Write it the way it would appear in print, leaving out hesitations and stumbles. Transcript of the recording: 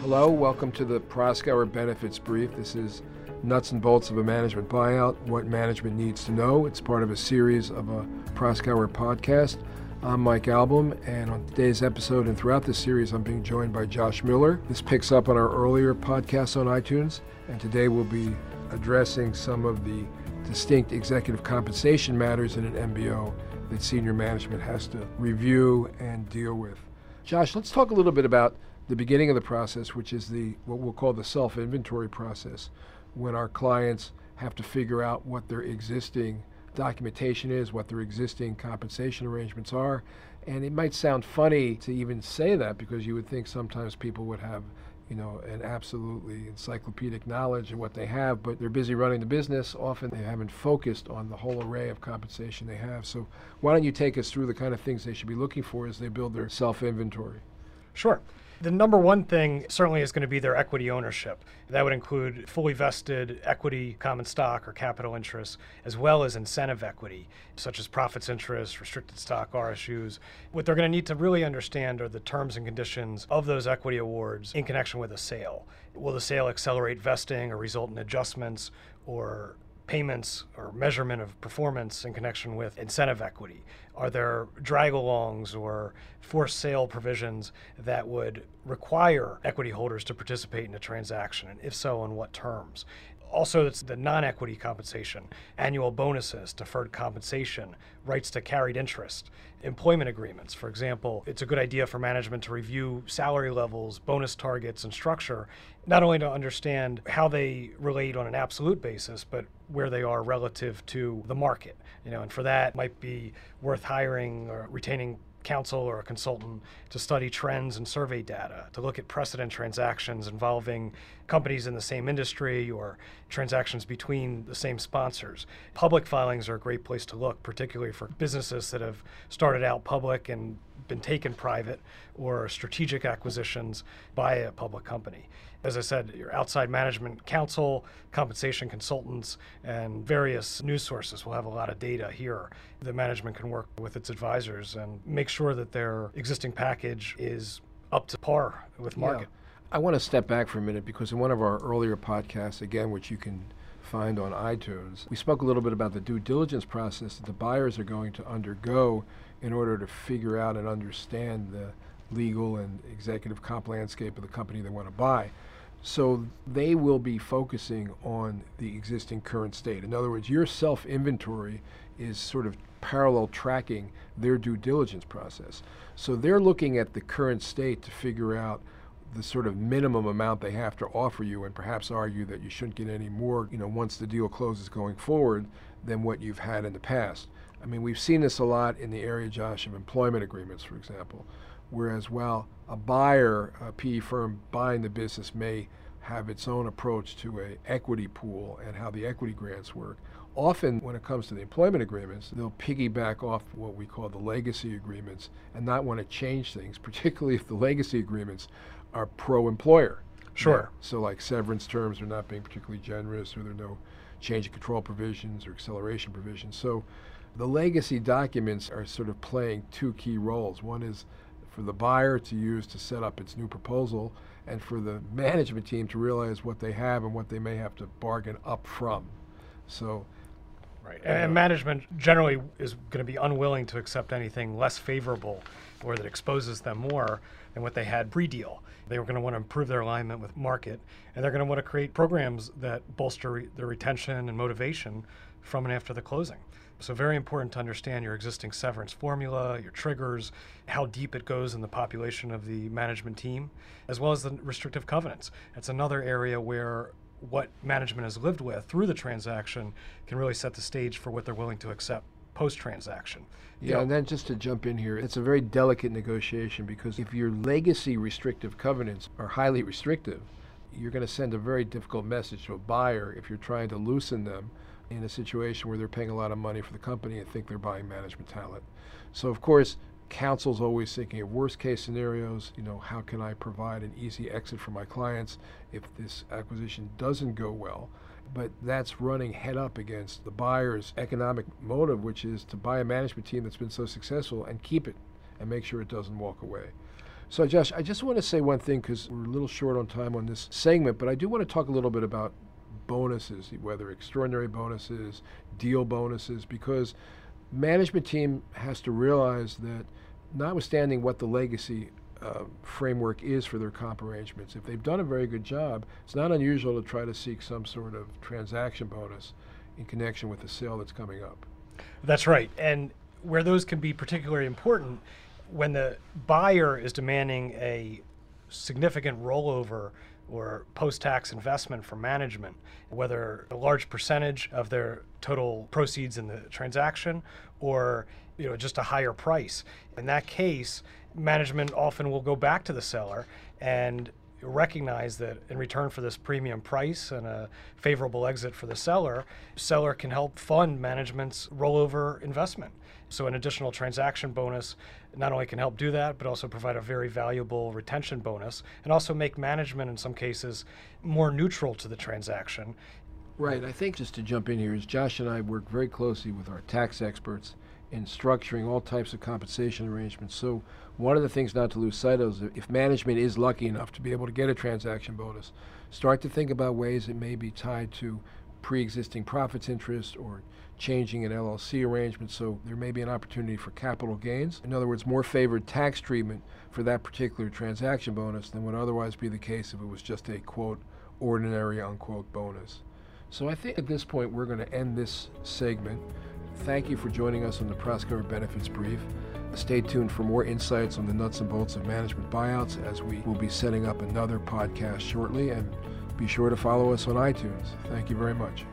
Hello, welcome to the Proskauer Benefits Brief. This is nuts and bolts of a management buyout, what management needs to know. It's part of a series of a Proskauer podcast. I'm Mike Album, and on today's episode and throughout this series, I'm being joined by Josh Miller. This picks up on our earlier podcast on iTunes, and today we'll be addressing some of the distinct executive compensation matters in an MBO that senior management has to review and deal with. Josh, let's talk a little bit about the beginning of the process, which is what we'll call the self-inventory process, when our clients have to figure out what their existing documentation is, what their existing compensation arrangements are. And it might sound funny to even say that, because you would think sometimes people would have, an absolutely encyclopedic knowledge of what they have, but they're busy running the business. Often they haven't focused on the whole array of compensation they have. So why don't you take us through the kind of things they should be looking for as they build their self-inventory? Sure. The number one thing certainly is going to be their equity ownership. That would include fully vested equity, common stock, or capital interests, as well as incentive equity, such as profits interest, restricted stock, RSUs. What they're going to need to really understand are the terms and conditions of those equity awards in connection with a sale. Will the sale accelerate vesting or result in adjustments or payments or measurement of performance in connection with incentive equity? Are there drag-alongs or forced sale provisions that would require equity holders to participate in a transaction? And if so, on what terms? Also, it's the non-equity compensation, annual bonuses, deferred compensation, rights to carried interest, employment agreements. For example, it's a good idea for management to review salary levels, bonus targets, and structure, not only to understand how they relate on an absolute basis, but where they are relative to the market. And for that, it might be worth hiring or retaining counsel or a consultant to study trends and survey data, to look at precedent transactions involving companies in the same industry or transactions between the same sponsors. Public filings are a great place to look, particularly for businesses that have started out public and been taken private, or strategic acquisitions by a public company. As I said, your outside management counsel, compensation consultants, and various news sources will have a lot of data here. The management can work with its advisors and make sure that their existing package is up to par with market. I want to step back for a minute, because in one of our earlier podcasts, again, which you can find on iTunes, we spoke a little bit about the due diligence process that the buyers are going to undergo in order to figure out and understand the legal and executive comp landscape of the company they want to buy. So they will be focusing on the existing current state. In other words, your self-inventory is sort of parallel tracking their due diligence process. So they're looking at the current state to figure out the sort of minimum amount they have to offer you, and perhaps argue that you shouldn't get any more, once the deal closes going forward, than what you've had in the past. I mean, we've seen this a lot in the area, Josh, of employment agreements, for example, whereas while a buyer, a PE firm buying the business, may have its own approach to an equity pool and how the equity grants work, often when it comes to the employment agreements, they'll piggyback off what we call the legacy agreements and not want to change things, particularly if the legacy agreements are pro-employer. Sure. So like severance terms are not being particularly generous, or there are no change of control provisions or acceleration provisions. So the legacy documents are sort of playing two key roles. One is for the buyer to use to set up its new proposal, and for the management team to realize what they have and what they may have to bargain up from. So, right. And management generally is going to be unwilling to accept anything less favorable or that exposes them more than what they had pre-deal. They were going to want to improve their alignment with market, and they're going to want to create programs that bolster their retention and motivation from and after the closing. So very important to understand your existing severance formula, your triggers, how deep it goes in the population of the management team, as well as the restrictive covenants. That's another area where what management has lived with through the transaction can really set the stage for what they're willing to accept post-transaction. And then just to jump in here, it's a very delicate negotiation, because if your legacy restrictive covenants are highly restrictive, you're going to send a very difficult message to a buyer if you're trying to loosen them in a situation where they're paying a lot of money for the company and think they're buying management talent. So of course, counsel's always thinking of worst case scenarios. How can I provide an easy exit for my clients if this acquisition doesn't go well? But that's running head up against the buyer's economic motive, which is to buy a management team that's been so successful and keep it and make sure it doesn't walk away. So Josh, I just want to say one thing because we're a little short on time on this segment, but I do want to talk a little bit about bonuses, whether extraordinary bonuses, deal bonuses, because management team has to realize that notwithstanding what the legacy framework is for their comp arrangements, if they've done a very good job, it's not unusual to try to seek some sort of transaction bonus in connection with the sale that's coming up. That's right. And where those can be particularly important, when the buyer is demanding a significant rollover or post-tax investment from management, whether a large percentage of their total proceeds in the transaction or just a higher price. In that case, management often will go back to the seller and recognize that in return for this premium price and a favorable exit for the seller, seller can help fund management's rollover investment. So an additional transaction bonus not only can help do that, but also provide a very valuable retention bonus and also make management in some cases more neutral to the transaction. Right, I think just to jump in here is Josh and I work very closely with our tax experts in structuring all types of compensation arrangements. So one of the things not to lose sight of is if management is lucky enough to be able to get a transaction bonus, start to think about ways it may be tied to pre-existing profits interest or changing an LLC arrangement, so there may be an opportunity for capital gains. In other words, more favored tax treatment for that particular transaction bonus than would otherwise be the case if it was just a, quote, ordinary, unquote, bonus. So I think at this point we're going to end this segment. Thank you for joining us on the Proskauer Benefits Brief. Stay tuned for more insights on the nuts and bolts of management buyouts as we will be setting up another podcast shortly, and be sure to follow us on iTunes. Thank you very much.